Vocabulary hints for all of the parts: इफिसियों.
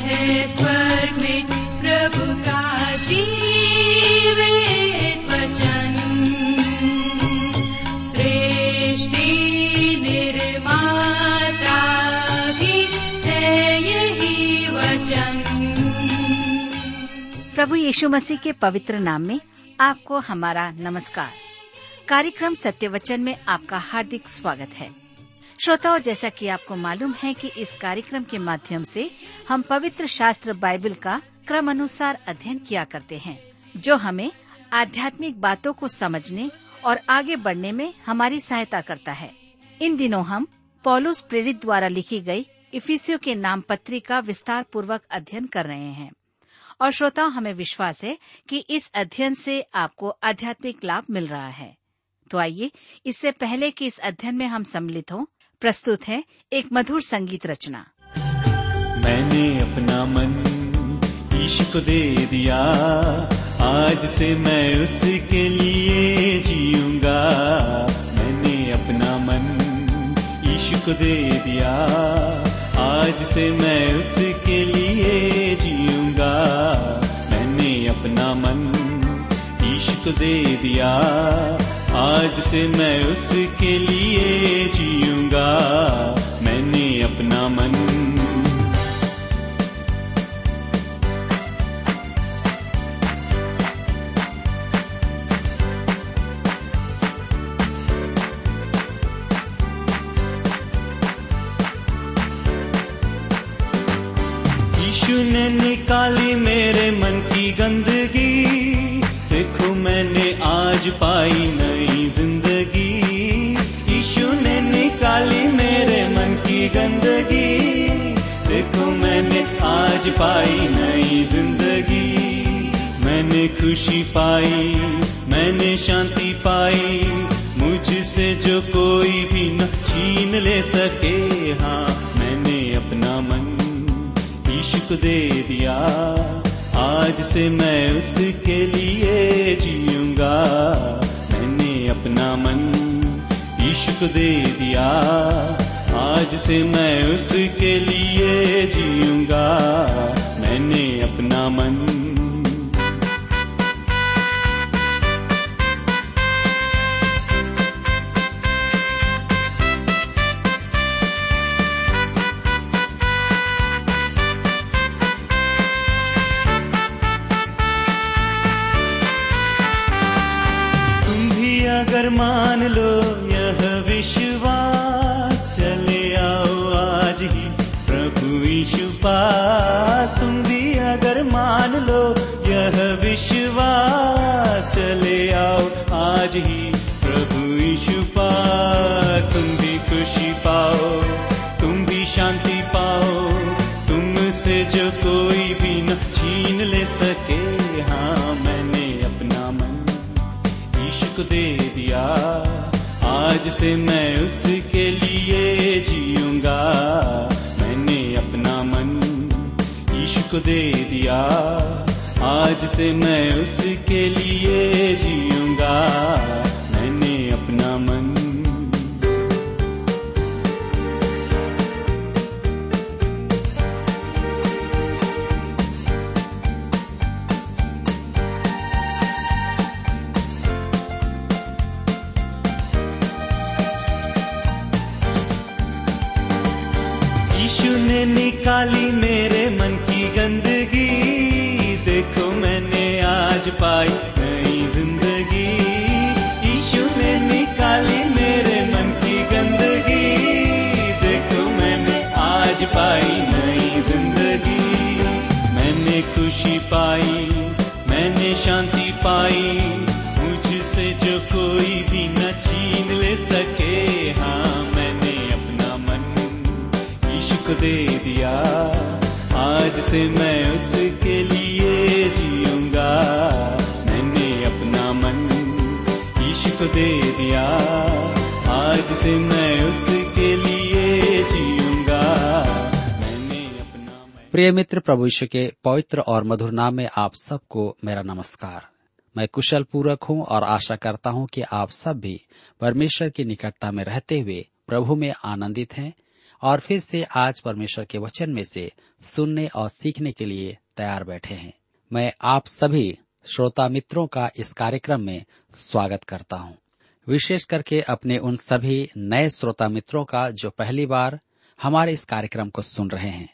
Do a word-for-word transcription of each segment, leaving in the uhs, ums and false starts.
है स्वर्ग में प्रभु का जीवित वचन। सृष्टि निर्माता भी है यही वचन। प्रभु यीशु मसीह के पवित्र नाम में आपको हमारा नमस्कार। कार्यक्रम सत्य वचन में आपका हार्दिक स्वागत है। श्रोताओं, जैसा कि आपको मालूम है कि इस कार्यक्रम के माध्यम से हम पवित्र शास्त्र बाइबल का क्रम अनुसार अध्ययन किया करते हैं, जो हमें आध्यात्मिक बातों को समझने और आगे बढ़ने में हमारी सहायता करता है। इन दिनों हम पौलुस प्रेरित द्वारा लिखी गई इफिसियों के नाम पत्री का विस्तार पूर्वक अध्ययन कर रहे हैं और श्रोताओं, हमें विश्वास है कि इस अध्ययन से आपको आध्यात्मिक लाभ मिल रहा है। तो आइए, इससे पहले कि इस अध्ययन में हम सम्मिलित हों, प्रस्तुत है एक मधुर संगीत रचना। मैंने अपना मन ईश को दे दिया, आज से मैं उसके लिए जीऊंगा। मैंने अपना मन ईश को दे दिया, आज से मैं उसके लिए जीऊंगा। मैंने अपना मन ईश को दे दिया, आज से मैं उसके लिए जीऊंगा। मैंने अपना मन यीशु ने निकाली मेरे मन की गंदगी। देखो मैंने आज पाई नई जिंदगी। यीशु ने निकाली मेरे मन की गंदगी। देखो मैंने आज पाई नई जिंदगी। मैंने खुशी पाई, मैंने शांति पाई, मुझसे जो कोई भी न छीन ले सके। हाँ, मैंने अपना मन यीशु को दे दिया, आज से मैं उसके लिए जीऊंगा। मैंने अपना मन यीशु को दे दिया, आज से मैं उसके लिए जीऊंगा। मैंने अपना मन अगर मान लो यह विश्वास, चले आओ आज ही प्रभु यीशु पास। तुम भी अगर मान लो यह विश्वास, चले आओ आज ही प्रभु यीशु पास। तुम भी खुशी पाओ, तुम भी शांति पाओ, तुमसे जो कोई भी न छीन ले सके। हाँ, मैंने अपना मन यीशु को दे, आज से मैं उसके लिए जीऊंगा। मैंने अपना मन यीशु को दे दिया, आज से मैं उसके लिए जीऊंगा। मैंने अपना मन निकाली मेरे मन की गंदगी। देखो मैंने आज पाई नई जिंदगी। यीशु ने निकाली मेरे मन की गंदगी। देखो मैंने आज पाई नई जिंदगी। मैंने खुशी पाई, मैंने शांति पाई, मुझसे जो कोई भी न छीन ले सके। हाँ, मैंने अपना मन यीशु को दे दिया, आज से मैं उसके लिए जीऊंगा। मैंने अपना मन यीशु को दे दिया, आज से मैं उसके लिए जीऊंगा। मैंने अपना प्रिय मित्र, प्रभु यीशु के पवित्र और मधुर नाम में आप सबको मेरा नमस्कार। मैं कुशल पूर्वक हूँ और आशा करता हूँ कि आप सब भी परमेश्वर की निकटता में रहते हुए प्रभु में आनंदित हैं और फिर से आज परमेश्वर के वचन में से सुनने और सीखने के लिए तैयार बैठे हैं। मैं आप सभी श्रोता मित्रों का इस कार्यक्रम में स्वागत करता हूं। विशेष करके अपने उन सभी नए श्रोता मित्रों का जो पहली बार हमारे इस कार्यक्रम को सुन रहे हैं।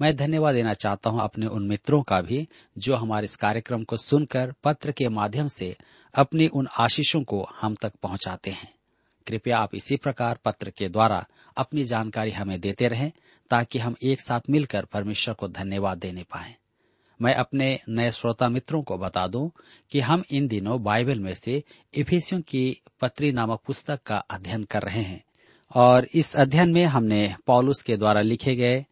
मैं धन्यवाद देना चाहता हूं अपने उन मित्रों का भी जो हमारे इस कार्यक्रम को सुनकर पत्र के माध्यम से अपनी उन आशीषों को हम तक पहुंचाते हैं। कृपया आप इसी प्रकार पत्र के द्वारा अपनी जानकारी हमें देते रहें ताकि हम एक साथ मिलकर परमेश्वर को धन्यवाद देने पाएं। मैं अपने नए श्रोता मित्रों को बता दूं कि हम इन दिनों बाइबल में से इफिसियों की पत्री नामक पुस्तक का अध्ययन कर रहे हैं और इस अध्ययन में हमने पौलुस के द्वारा लिखे गए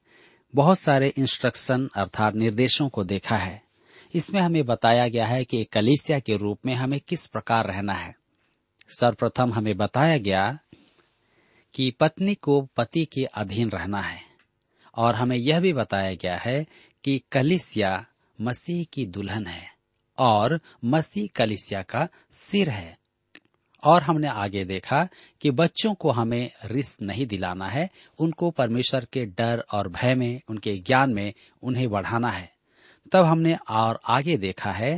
बहुत सारे इंस्ट्रक्शन अर्थात निर्देशों को देखा है। इसमें हमें बताया गया है कि कलीसिया के रूप में हमें किस प्रकार रहना है। सर्वप्रथम हमें बताया गया कि पत्नी को पति के अधीन रहना है और हमें यह भी बताया गया है कि कलीसिया मसीह की दुल्हन है और मसीह कलीसिया का सिर है। और हमने आगे देखा कि बच्चों को हमें रिस नहीं दिलाना है, उनको परमेश्वर के डर और भय में, उनके ज्ञान में उन्हें बढ़ाना है। तब हमने और आगे देखा है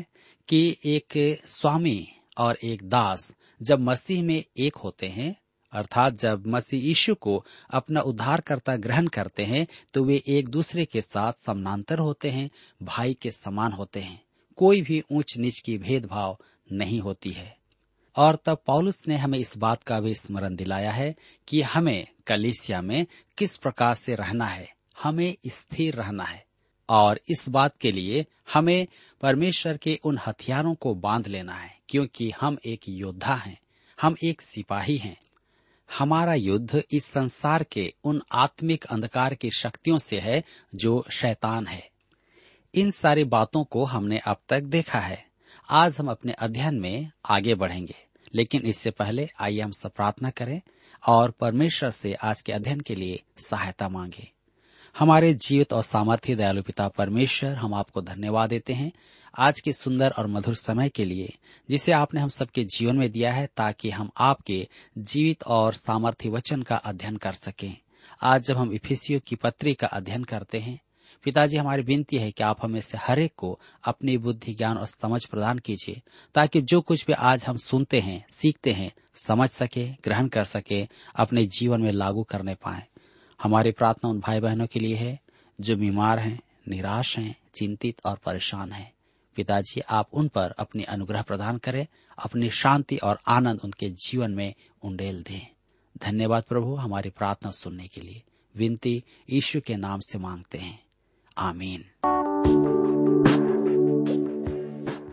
कि एक स्वामी और एक दास जब मसीह में एक होते हैं, अर्थात जब मसीह यीशु को अपना उद्धारकर्ता ग्रहण करते हैं, तो वे एक दूसरे के साथ समानांतर होते हैं, भाई के समान होते हैं, कोई भी ऊंच नीच की भेदभाव नहीं होती है। और तब पौलुस ने हमें इस बात का भी स्मरण दिलाया है कि हमें कलीसिया में किस प्रकार से रहना है, हमें स्थिर रहना है और इस बात के लिए हमें परमेश्वर के उन हथियारों को बांध लेना है, क्योंकि हम एक योद्धा हैं, हम एक सिपाही हैं। हमारा युद्ध इस संसार के उन आत्मिक अंधकार की शक्तियों से है जो शैतान है। इन सारी बातों को हमने अब तक देखा है। आज हम अपने अध्ययन में आगे बढ़ेंगे, लेकिन इससे पहले आइए हम सब प्रार्थना करें और परमेश्वर से आज के अध्ययन के लिए सहायता मांगे। हमारे जीवित और सामर्थ्य दयालु पिता परमेश्वर, हम आपको धन्यवाद देते हैं आज के सुंदर और मधुर समय के लिए जिसे आपने हम सबके जीवन में दिया है, ताकि हम आपके जीवित और सामर्थ्य वचन का अध्ययन कर सकें। आज जब हम इफिसियों की पत्री का अध्ययन करते हैं, पिताजी हमारी विनती है कि आप हमें से हरेक को अपनी बुद्धि, ज्ञान और समझ प्रदान कीजिए, ताकि जो कुछ भी आज हम सुनते हैं, सीखते हैं, समझ सके, ग्रहण कर सके, अपने जीवन में लागू करने पाए। हमारी प्रार्थना उन भाई बहनों के लिए है जो बीमार हैं, निराश हैं, चिंतित और परेशान हैं। पिताजी आप उन पर अपनी अनुग्रह प्रदान करें, अपनी शांति और आनंद उनके जीवन में उंडेल दें। धन्यवाद प्रभु हमारी प्रार्थना सुनने के लिए। विनती यीशु के नाम से मांगते हैं, आमीन।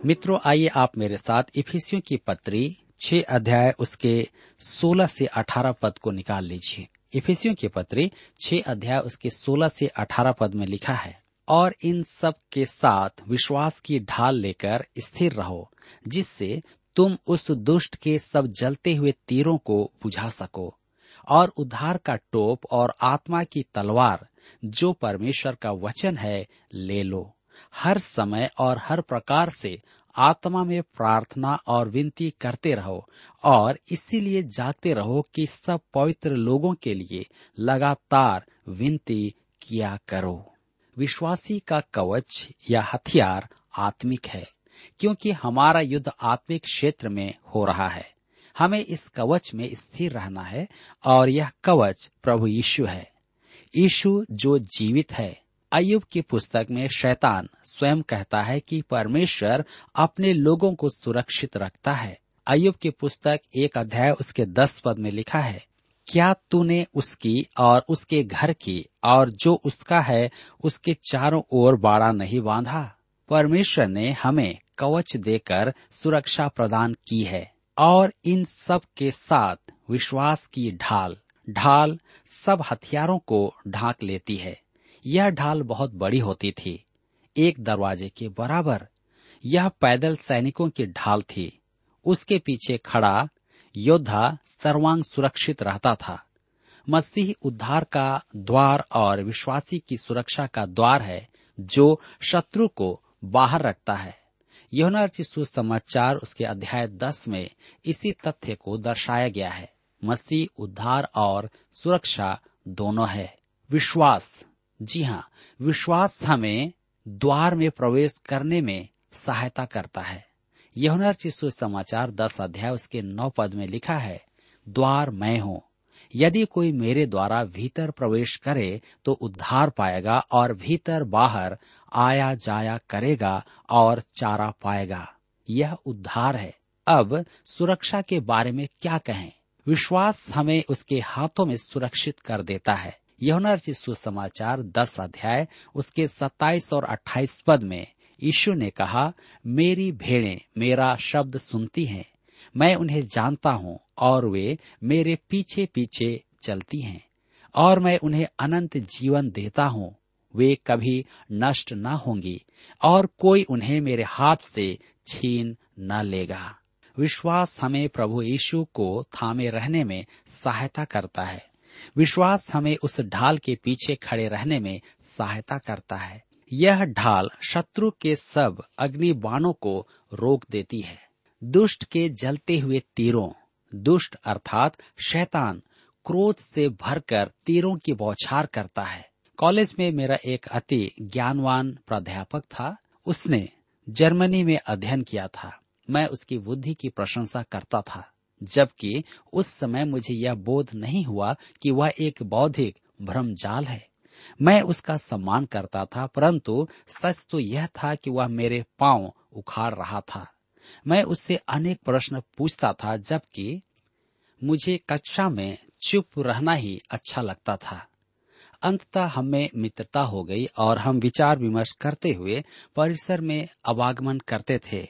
मित्रों, आइए आप मेरे साथ इफिसियों की पत्री छह अध्याय उसके सोलह से अठारह पद को निकाल लीजिए। इफिसियों की पत्री छह अध्याय उसके सोलह से अठारह पद में लिखा है, और इन सब के साथ विश्वास की ढाल लेकर स्थिर रहो, जिससे तुम उस दुष्ट के सब जलते हुए तीरों को बुझा सको, और उद्धार का टोप और आत्मा की तलवार जो परमेश्वर का वचन है ले लो। हर समय और हर प्रकार से आत्मा में प्रार्थना और विनती करते रहो, और इसीलिए जागते रहो कि सब पवित्र लोगों के लिए लगातार विनती किया करो। विश्वासी का कवच या हथियार आत्मिक है, क्योंकि हमारा युद्ध आत्मिक क्षेत्र में हो रहा है। हमें इस कवच में स्थिर रहना है और यह कवच प्रभु यीशु है, यीशु जो जीवित है। अय्यूब की पुस्तक में शैतान स्वयं कहता है कि परमेश्वर अपने लोगों को सुरक्षित रखता है। अय्यूब की पुस्तक एक अध्याय उसके दस पद में लिखा है, क्या तूने उसकी और उसके घर की और जो उसका है उसके चारों ओर बाड़ा नहीं बांधा? परमेश्वर ने हमें कवच देकर सुरक्षा प्रदान की है। और इन सब के साथ विश्वास की ढाल, ढाल सब हथियारों को ढांक लेती है। यह ढाल बहुत बड़ी होती थी, एक दरवाजे के बराबर। यह पैदल सैनिकों की ढाल थी। उसके पीछे खड़ा योद्धा सर्वांग सुरक्षित रहता था। मसीह उद्धार का द्वार और विश्वासी की सुरक्षा का द्वार है जो शत्रु को बाहर रखता है। यूहन्ना रचित सुसमाचार उसके अध्याय दस में इसी तथ्य को दर्शाया गया है। मसीह उद्धार और सुरक्षा दोनों है। विश्वास, जी हाँ, विश्वास हमें द्वार में प्रवेश करने में सहायता करता है। यूहन्ना रचित सुसमाचार दस अध्याय उसके नौ पद में लिखा है, द्वार मैं हूँ, यदि कोई मेरे द्वारा भीतर प्रवेश करे तो उद्धार पाएगा और भीतर बाहर आया जाया करेगा और चारा पाएगा। यह उद्धार है। अब सुरक्षा के बारे में क्या कहें? विश्वास हमें उसके हाथों में सुरक्षित कर देता है। यूहन्ना रचित सुसमाचार दस अध्याय उसके सत्ताईस और अट्ठाईस पद में यीशु ने कहा, मेरी भेड़ें मेरा शब्द सुनती हैं, मैं उन्हें जानता हूँ और वे मेरे पीछे पीछे चलती हैं, और मैं उन्हें अनंत जीवन देता हूँ, वे कभी नष्ट न होंगी और कोई उन्हें मेरे हाथ से छीन न लेगा। विश्वास हमें प्रभु यीशु को थामे रहने में सहायता करता है। विश्वास हमें उस ढाल के पीछे खड़े रहने में सहायता करता है। यह ढाल शत्रु के सब अग्नि बाणों को रोक देती है। दुष्ट के जलते हुए तीरों, दुष्ट अर्थात शैतान क्रोध से भरकर तीरों की बौछार करता है। कॉलेज में मेरा एक अति ज्ञानवान प्राध्यापक था। उसने जर्मनी में अध्ययन किया था। मैं उसकी बुद्धि की प्रशंसा करता था, जबकि उस समय मुझे यह बोध नहीं हुआ कि वह एक बौद्धिक भ्रमजाल है। मैं उसका सम्मान करता था, परंतु सच तो यह था कि वह मेरे पांव उखाड़ रहा था। मैं उससे अनेक प्रश्न पूछता था, जबकि मुझे कक्षा में चुप रहना ही अच्छा लगता था। अंततः हमें मित्रता हो गई और हम विचार विमर्श करते हुए परिसर में आवागमन करते थे।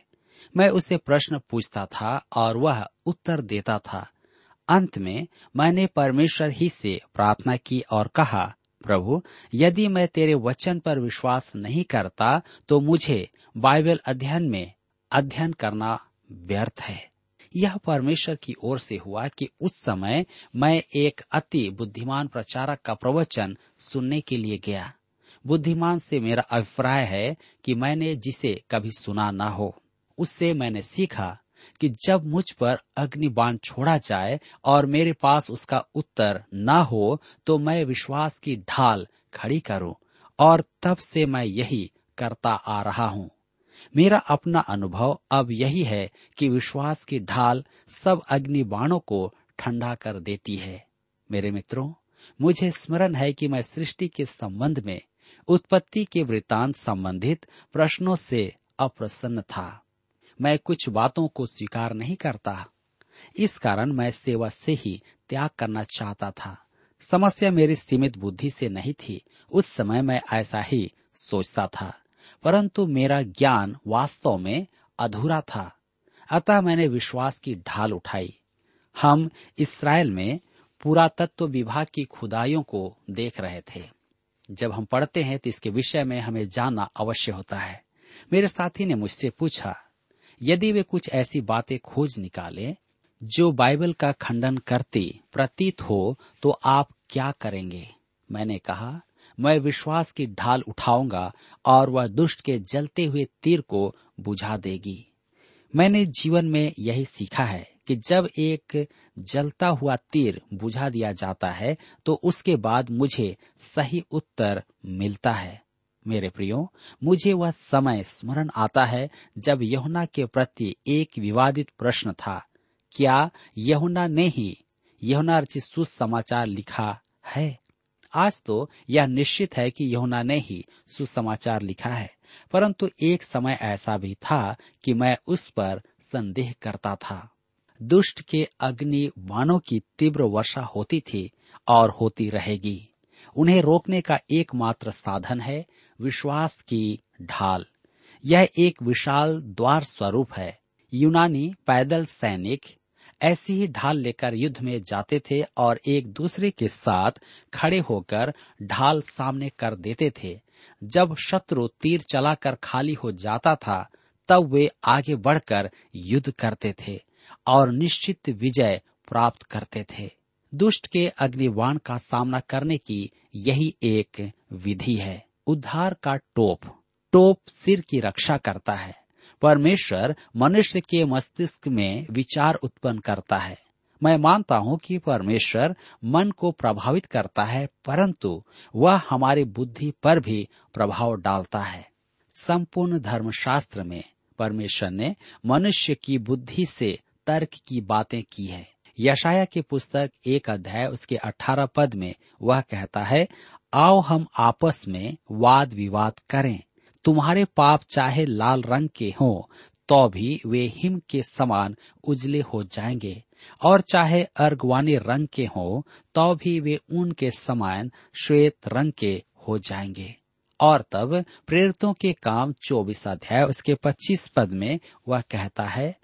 मैं उससे प्रश्न पूछता था और वह उत्तर देता था। अंत में मैंने परमेश्वर ही से प्रार्थना की और कहा, प्रभु, यदि मैं तेरे वचन पर विश्वास नहीं करता तो मुझे बाइबल अध्ययन में अध्ययन करना व्यर्थ है। यह परमेश्वर की ओर से हुआ कि उस समय मैं एक अति बुद्धिमान प्रचारक का प्रवचन सुनने के लिए गया। बुद्धिमान से मेरा अभिप्राय है कि मैंने जिसे कभी सुना न हो। उससे मैंने सीखा कि जब मुझ पर अग्निबाण छोड़ा जाए और मेरे पास उसका उत्तर न हो तो मैं विश्वास की ढाल खड़ी करूं, और तब से मैं यही करता आ रहा हूं। मेरा अपना अनुभव अब यही है कि विश्वास की ढाल सब अग्निबाणों को ठंडा कर देती है। मेरे मित्रों, मुझे स्मरण है कि मैं सृष्टि के संबंध में उत्पत्ति के वृत्तांत संबंधित प्रश्नों से अप्रसन्न था। मैं कुछ बातों को स्वीकार नहीं करता, इस कारण मैं सेवा से ही त्याग करना चाहता था। समस्या मेरी सीमित बुद्धि से नहीं थी। उस समय मैं ऐसा ही सोचता था, परंतु मेरा ज्ञान वास्तव में अधूरा था। अतः मैंने विश्वास की ढाल उठाई। हम इसराइल में पुरातत्व विभाग की खुदाइयों को देख रहे थे। जब हम पढ़ते हैं तो इसके विषय में हमें जानना अवश्य होता है। मेरे साथी ने मुझसे पूछा, यदि वे कुछ ऐसी बातें खोज निकालें जो बाइबल का खंडन करती प्रतीत हो तो आप क्या करेंगे? मैंने कहा, मैं विश्वास की ढाल उठाऊंगा और वह दुष्ट के जलते हुए तीर को बुझा देगी। मैंने जीवन में यही सीखा है कि जब एक जलता हुआ तीर बुझा दिया जाता है तो उसके बाद मुझे सही उत्तर मिलता है। मेरे प्रियो, मुझे वह समय स्मरण आता है जब यूहन्ना के प्रति एक विवादित प्रश्न था, क्या यूहन्ना ने ही यूहन्ना रचित सुसमाचार लिखा है? आज तो यह निश्चित है कि यूहन्ना ने ही सुसमाचार लिखा है, परंतु एक समय ऐसा भी था कि मैं उस पर संदेह करता था। दुष्ट के अग्नि बाणों की तीव्र वर्षा होती थी और होती रहेगी। उन्हें रोकने का एकमात्र साधन है विश्वास की ढाल। यह एक विशाल द्वार स्वरूप है। यूनानी पैदल सैनिक ऐसी ही ढाल लेकर युद्ध में जाते थे और एक दूसरे के साथ खड़े होकर ढाल सामने कर देते थे। जब शत्रु तीर चलाकर खाली हो जाता था तब वे आगे बढ़कर युद्ध करते थे और निश्चित विजय प्राप्त करते थे। दुष्ट के अग्निबाण का सामना करने की यही एक विधि है। उद्धार का टोप टोप सिर की रक्षा करता है। परमेश्वर मनुष्य के मस्तिष्क में विचार उत्पन्न करता है। मैं मानता हूं कि परमेश्वर मन को प्रभावित करता है, परंतु वह हमारी बुद्धि पर भी प्रभाव डालता है। संपूर्ण धर्मशास्त्र में परमेश्वर ने मनुष्य की बुद्धि से तर्क की बातें की है। यशाया की पुस्तक एक अध्याय उसके अठारह पद में वह कहता है, आओ हम आपस में वाद विवाद करें, तुम्हारे पाप चाहे लाल रंग के हों तो भी वे हिम के समान उजले हो जाएंगे, और चाहे अर्गवानी रंग के हों तो भी वे ऊन के समान श्वेत रंग के हो जाएंगे। और तब प्रेरितों के काम चौबीस अध्याय उसके पच्चीस पद में वह कहता है,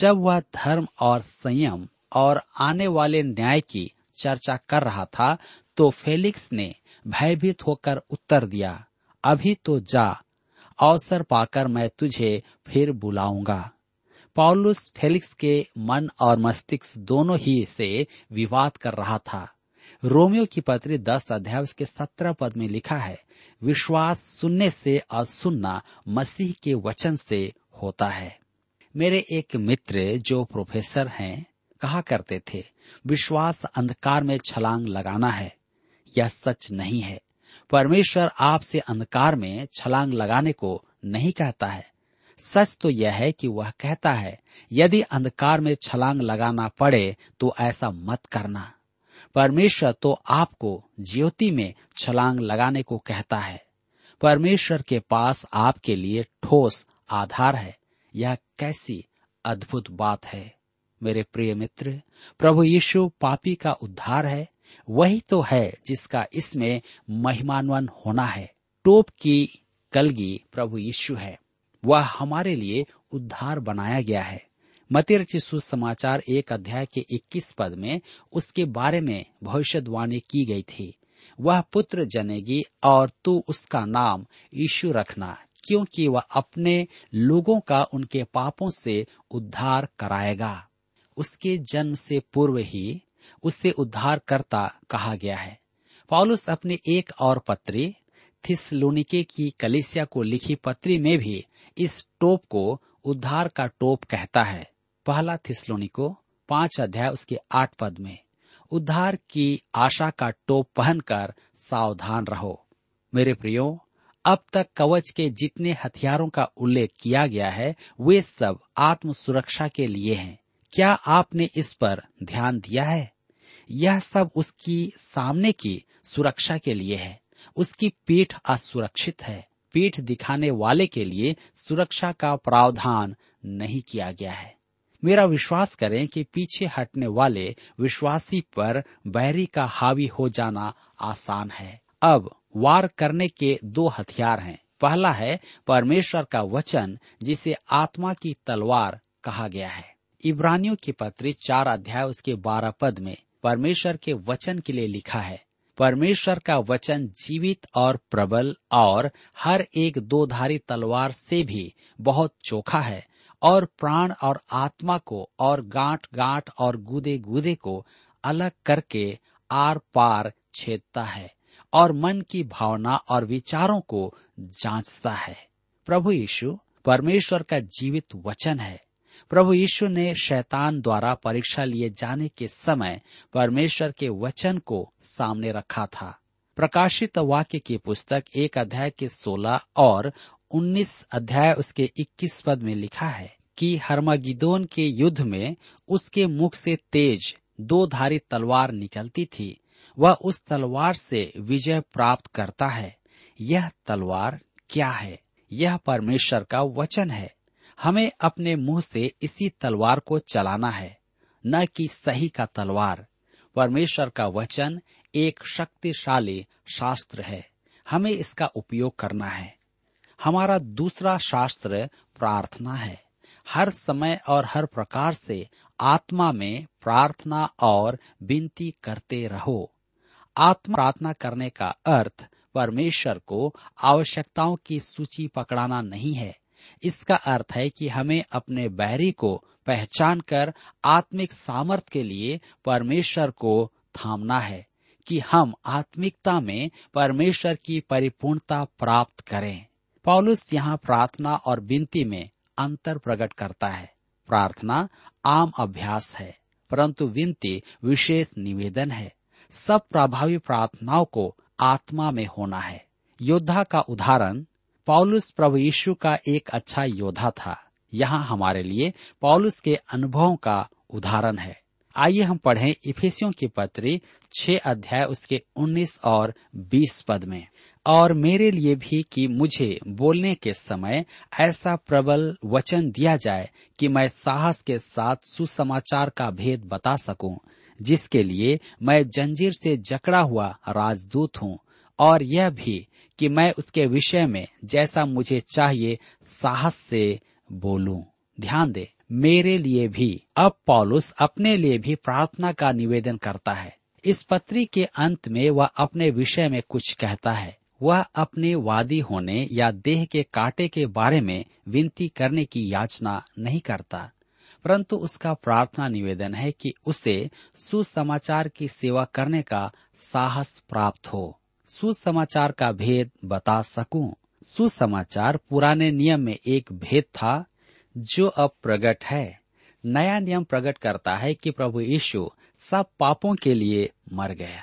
जब वह धर्म और संयम और आने वाले न्याय की चर्चा कर रहा था तो फेलिक्स ने भयभीत होकर उत्तर दिया, अभी तो जा, अवसर पाकर मैं तुझे फिर बुलाऊंगा। पौलुस फेलिक्स के मन और मस्तिष्क दोनों ही से विवाद कर रहा था। रोमियो की पत्री दस अध्याय उसके सत्रह पद में लिखा है, विश्वास सुनने से और सुनना मसीह के वचन से होता है। मेरे एक मित्र जो प्रोफेसर हैं कहा करते थे, विश्वास अंधकार में छलांग लगाना है। यह सच नहीं है। परमेश्वर आपसे अंधकार में छलांग लगाने को नहीं कहता है। सच तो यह है कि वह कहता है, यदि अंधकार में छलांग लगाना पड़े तो ऐसा मत करना। परमेश्वर तो आपको ज्योति में छलांग लगाने को कहता है। परमेश्वर के पास आपके लिए ठोस आधार है। यह कैसी अद्भुत बात है। मेरे प्रिय मित्र, प्रभु यीशु पापी का उद्धार है, वही तो है जिसका इसमें महिमान्वन होना है। टोप की कलगी प्रभु यीशु है, वह हमारे लिए उद्धार बनाया गया है। मत्ती रचित सुसमाचार एक अध्याय के इक्कीस पद में उसके बारे में भविष्यवाणी की गई थी, वह पुत्र जनेगी और तू उसका नाम यीशु रखना, क्योंकि वह अपने लोगों का उनके पापों से उद्धार कराएगा। उसके जन्म से पूर्व ही उससे उद्धारकर्ता कहा गया है। पौलुस अपने एक और पत्री थिस्सलुनीके की कलीसिया को लिखी पत्री में भी इस टोप को उद्धार का टोप कहता है। पहला थिस्सलुनीको पांच अध्याय उसके आठ पद में, उद्धार की आशा का टोप पहनकर सावधान रहो। मेरे प्रियो, अब तक कवच के जितने हथियारों का उल्लेख किया गया है वे सब आत्म सुरक्षा के लिए हैं। क्या आपने इस पर ध्यान दिया है? यह सब उसकी सामने की सुरक्षा के लिए है। उसकी पीठ असुरक्षित है। पीठ दिखाने वाले के लिए सुरक्षा का प्रावधान नहीं किया गया है। मेरा विश्वास करें कि पीछे हटने वाले विश्वासी पर बैरी का हावी हो जाना आसान है। अब वार करने के दो हथियार हैं। पहला है परमेश्वर का वचन, जिसे आत्मा की तलवार कहा गया है। इब्रानियों की पत्री चार अध्याय उसके बारह पद में परमेश्वर के वचन के लिए लिखा है, परमेश्वर का वचन जीवित और प्रबल और हर एक दोधारी तलवार से भी बहुत चोखा है, और प्राण और आत्मा को और गांठ गांठ और गूदे गूदे को अलग करके आर पार छेदता है, और मन की भावना और विचारों को जांचता है। प्रभु यीशु परमेश्वर का जीवित वचन है। प्रभु यीशु ने शैतान द्वारा परीक्षा लिए जाने के समय परमेश्वर के वचन को सामने रखा था। प्रकाशित वाक्य की पुस्तक एक अध्याय के सोलह और उन्नीस अध्याय उसके इक्कीस पद में लिखा है कि हरमगिदोन के युद्ध में उसके मुख से तेज दो धारी तलवार निकलती थी। वह उस तलवार से विजय प्राप्त करता है। यह तलवार क्या है? यह परमेश्वर का वचन है। हमें अपने मुंह से इसी तलवार को चलाना है, न कि सही का तलवार। परमेश्वर का वचन एक शक्तिशाली शास्त्र है। हमें इसका उपयोग करना है। हमारा दूसरा शास्त्र प्रार्थना है। हर समय और हर प्रकार से आत्मा में प्रार्थना और विनती करते रहो। आत्मा प्रार्थना करने का अर्थ परमेश्वर को आवश्यकताओं की सूची पकड़ाना नहीं है। इसका अर्थ है कि हमें अपने बैरी को पहचान कर आत्मिक सामर्थ के लिए परमेश्वर को थामना है कि हम आत्मिकता में परमेश्वर की परिपूर्णता प्राप्त करें। पौलुस यहाँ प्रार्थना और विनती में अंतर प्रकट करता है। प्रार्थना आम अभ्यास है, परंतु विनती विशेष निवेदन है। सब प्रभावी प्रार्थनाओं को आत्मा में होना है। योद्धा का उदाहरण, पौलुस प्रभु यीशु का एक अच्छा योद्धा था। यहाँ हमारे लिए पौलुस के अनुभवों का उदाहरण है। आइए हम पढ़ें इफिसियों की पत्री छह अध्याय उसके उन्नीस और बीस पद में। और मेरे लिए भी कि मुझे बोलने के समय ऐसा प्रबल वचन दिया जाए कि मैं साहस के साथ सुसमाचार का भेद बता सकूं, जिसके लिए मैं जंजीर से जकड़ा हुआ राजदूत हूं, और यह भी कि मैं उसके विषय में जैसा मुझे चाहिए साहस से बोलूं। ध्यान दे, मेरे लिए भी। अब पौलुस अपने लिए भी प्रार्थना का निवेदन करता है। इस पत्री के अंत में वह अपने विषय में कुछ कहता है। वह अपने वादी होने या देह के कांटे के बारे में विनती करने की याचना नहीं करता, परंतु उसका प्रार्थना निवेदन है कि उसे सुसमाचार की सेवा करने का साहस प्राप्त हो, सुसमाचार का भेद बता सकूं। सुसमाचार पुराने नियम में एक भेद था जो अब प्रकट है। नया नियम प्रकट करता है कि प्रभु यीशु सब पापों के लिए मर गया,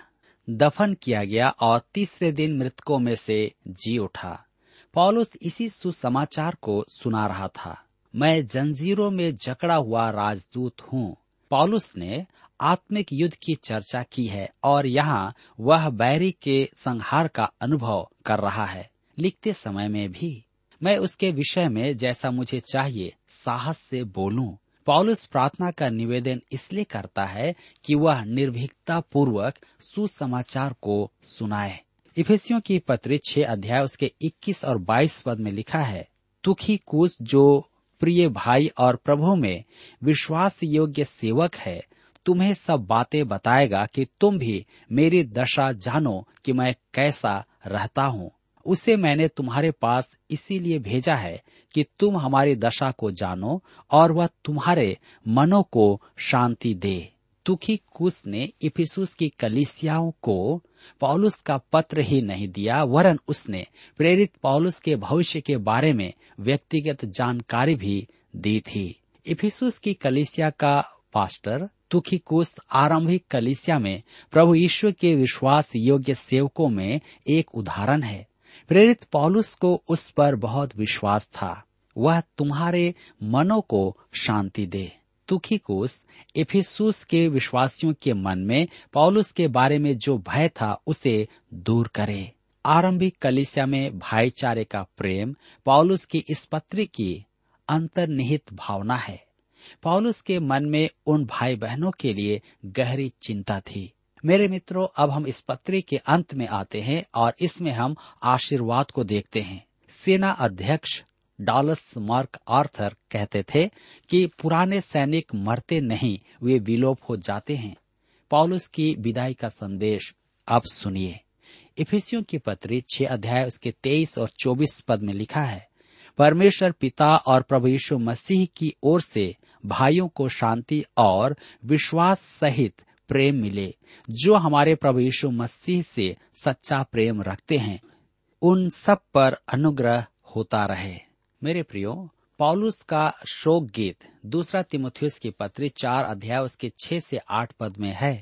दफन किया गया और तीसरे दिन मृतकों में से जी उठा। पौलुस इसी सुसमाचार को सुना रहा था। मैं जंजीरों में जकड़ा हुआ राजदूत हूँ। पौलुस ने आत्मिक युद्ध की चर्चा की है और यहाँ वह बैरी के संहार का अनुभव कर रहा है। लिखते समय में भी मैं उसके विषय में जैसा मुझे चाहिए साहस से बोलूं। पौलुस प्रार्थना का निवेदन इसलिए करता है कि वह निर्भीकता पूर्वक सुसमाचार को सुनाए। इफिसियों की पत्री छह अध्याय उसके इक्कीस और बाईस पद में लिखा है, तुखिकुस जो प्रिय भाई और प्रभु में विश्वास योग्य सेवक है, तुम्हें सब बातें बताएगा कि तुम भी मेरी दशा जानो कि मैं कैसा रहता हूँ। उसे मैंने तुम्हारे पास इसीलिए भेजा है कि तुम हमारी दशा को जानो और वह तुम्हारे मनों को शांति दे। तुखिकुस ने इफिसुस की कलीसियाओं को पौलुस का पत्र ही नहीं दिया, वरन उसने प्रेरित पौलुस के भविष्य के बारे में व्यक्तिगत जानकारी भी दी थी। इफिसुस की कलीसिया का पास्टर तुखिकुस आरंभिक कलीसिया में प्रभु यीशु के विश्वास योग्य सेवकों में एक उदाहरण है। प्रेरित पौलुस को उस पर बहुत विश्वास था। वह तुम्हारे मनों को शांति दे। तुखिकुस इफिसुस के विश्वासियों के मन में पौलुस के बारे में जो भय था उसे दूर करे। आरंभिक कलीसिया में भाईचारे का प्रेम पौलुस की इस पत्री की अंतर्निहित भावना है। पौलुस के मन में उन भाई बहनों के लिए गहरी चिंता थी। मेरे मित्रों, अब हम इस पत्री के अंत में आते हैं और इसमें हम आशीर्वाद को देखते हैं। सेना अध्यक्ष डॉलस मार्क आर्थर कहते थे कि पुराने सैनिक मरते नहीं, वे विलोप हो जाते हैं। पौलुस की विदाई का संदेश अब सुनिए। इफिसियों की पत्री छह अध्याय उसके तेईस और चौबीस पद में लिखा है, परमेश्वर पिता और प्रभु यीशु मसीह की ओर से भाइयों को शांति और विश्वास सहित प्रेम मिले जो हमारे प्रभु यीशु मसीह से सच्चा प्रेम रखते हैं, उन सब पर अनुग्रह होता रहे। मेरे प्रियो, पौलुस का शोक गीत दूसरा तीमुथियुस की पत्री चार अध्याय उसके छह से आठ पद में है।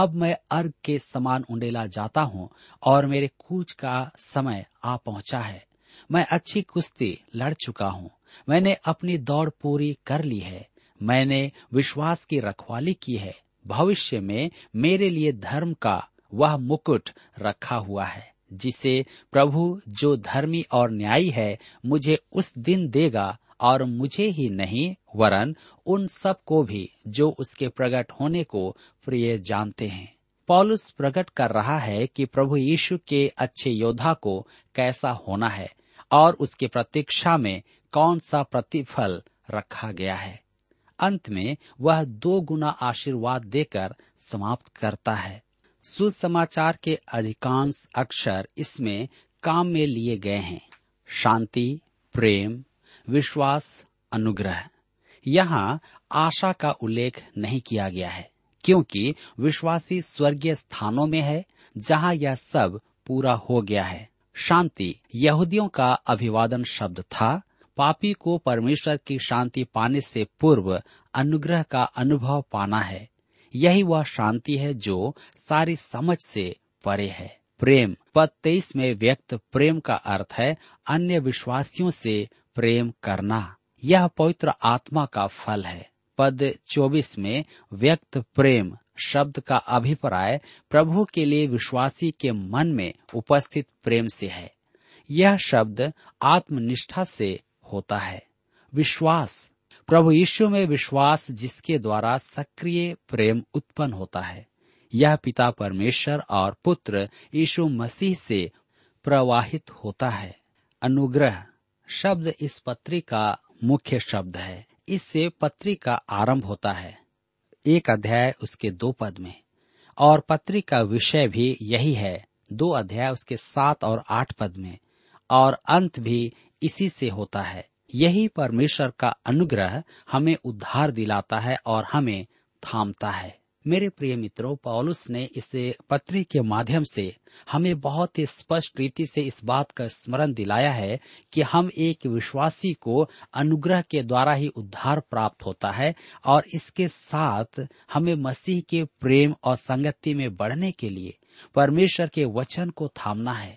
अब मैं अर्घ के समान उंडेला जाता हूँ और मेरे कूच का समय आ पहुँचा है। मैं अच्छी कुश्ती लड़ चुका हूँ, मैंने अपनी दौड़ पूरी कर ली है, मैंने विश्वास की रखवाली की है, भविष्य में मेरे लिए धर्म का वह मुकुट रखा हुआ है जिसे प्रभु जो धर्मी और न्यायी है मुझे उस दिन देगा, और मुझे ही नहीं वरन उन सब को भी जो उसके प्रकट होने को प्रिय जानते हैं। पौलुस प्रकट कर रहा है कि प्रभु यीशु के अच्छे योद्धा को कैसा होना है और उसके प्रतीक्षा में कौन सा प्रतिफल रखा गया है। अंत में वह दो गुना आशीर्वाद देकर समाप्त करता है। सुसमाचार के अधिकांश अक्षर इसमें काम में लिए गए हैं, शांति, प्रेम, विश्वास, अनुग्रह। यहाँ आशा का उल्लेख नहीं किया गया है क्योंकि विश्वासी स्वर्गीय स्थानों में है जहाँ यह सब पूरा हो गया है। शांति यहूदियों का अभिवादन शब्द था। पापी को परमेश्वर की शांति पाने से पूर्व अनुग्रह का अनुभव पाना है। यही वह शांति है जो सारी समझ से परे है। प्रेम पद तेईस में व्यक्त प्रेम का अर्थ है अन्य विश्वासियों से प्रेम करना। यह पवित्र आत्मा का फल है। पद चौबीस में व्यक्त प्रेम शब्द का अभिप्राय प्रभु के लिए विश्वासी के मन में उपस्थित प्रेम से है। यह शब्द आत्मनिष्ठा से होता है। विश्वास प्रभु यीशु में विश्वास जिसके द्वारा सक्रिय प्रेम उत्पन्न होता है। यह पिता परमेश्वर और पुत्र यीशु मसीह से प्रवाहित होता है। अनुग्रह शब्द इस पत्री का मुख्य शब्द है। इससे पत्री का आरंभ होता है, एक अध्याय उसके दो पद में, और पत्री का विषय भी यही है, दो अध्याय उसके सात और आठ पद में, और अंत भी इसी से होता है। यही परमेश्वर का अनुग्रह हमें उद्धार दिलाता है और हमें थामता है। मेरे प्रिय मित्रों, पौलुस ने इस पत्री के माध्यम से हमें बहुत ही स्पष्ट रीति से इस बात का स्मरण दिलाया है कि हम एक विश्वासी को अनुग्रह के द्वारा ही उद्धार प्राप्त होता है, और इसके साथ हमें मसीह के प्रेम और संगति में बढ़ने के लिए परमेश्वर के वचन को थामना है।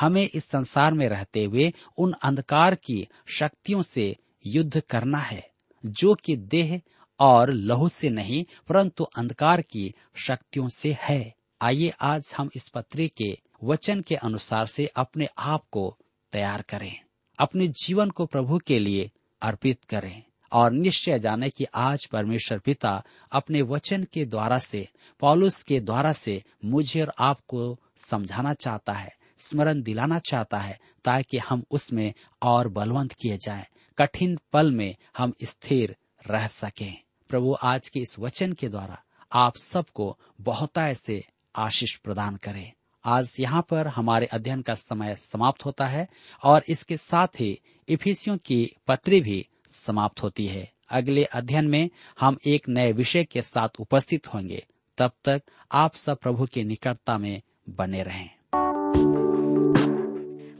हमें इस संसार में रहते हुए उन अंधकार की शक्तियों से युद्ध करना है जो कि देह और लहू से नहीं परंतु अंधकार की शक्तियों से है। आइए आज हम इस पत्री के वचन के अनुसार से अपने आप को तैयार करें, अपने जीवन को प्रभु के लिए अर्पित करें और निश्चय जाने कि आज परमेश्वर पिता अपने वचन के द्वारा से, पौलुस के द्वारा से मुझे और आपको समझाना चाहता है, स्मरण दिलाना चाहता है, ताकि हम उसमें और बलवंत किए जाएं, कठिन पल में हम स्थिर रह सकें। प्रभु आज के इस वचन के द्वारा आप सबको बहुतायत से आशीष प्रदान करें। आज यहाँ पर हमारे अध्ययन का समय समाप्त होता है और इसके साथ ही इफिसियों की पत्री भी समाप्त होती है। अगले अध्ययन में हम एक नए विषय के साथ उपस्थित होंगे। तब तक आप सब प्रभु की निकटता में बने रहें।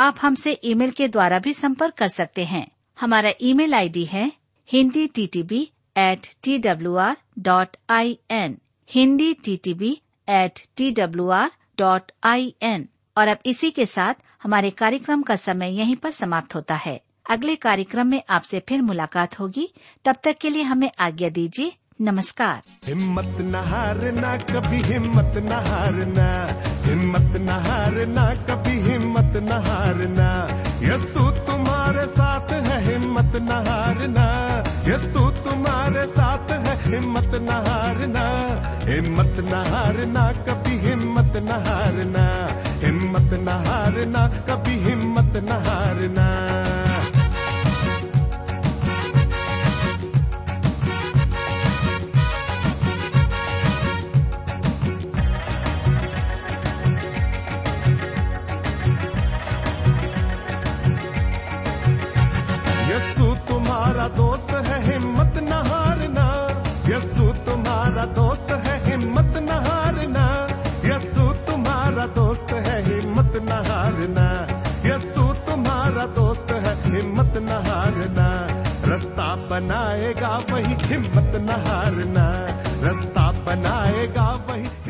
आप हमसे ईमेल के द्वारा भी संपर्क कर सकते हैं। हमारा ईमेल आईडी है Hindi T T B at T W R dot I N, Hindi T T B at T W R dot I N. और अब इसी के साथ हमारे कार्यक्रम का समय यहीं पर समाप्त होता है। अगले कार्यक्रम में आपसे फिर मुलाकात होगी। तब तक के लिए हमें आज्ञा दीजिए। नमस्कार। हिम्मत न हारना, कभी हिम्मत न हारना, हिम्मत न हारना, कभी हिम्मत न हारना, यस्सू तुम्हारे साथ है, हिम्मत न हारना, यस्सू तुम्हारे साथ है, हिम्मत न हारना, हिम्मत न हारना, कभी हिम्मत न हारना, हिम्मत न हारना, कभी हिम्मत न हारना। दोस्त है, हिम्मत न हारना, यस्सू तुम्हारा दोस्त है, हिम्मत न हारना, यस्सू तुम्हारा दोस्त है, हिम्मत बनाएगा वही, हिम्मत न हारना रास्ता बनाएगा वही।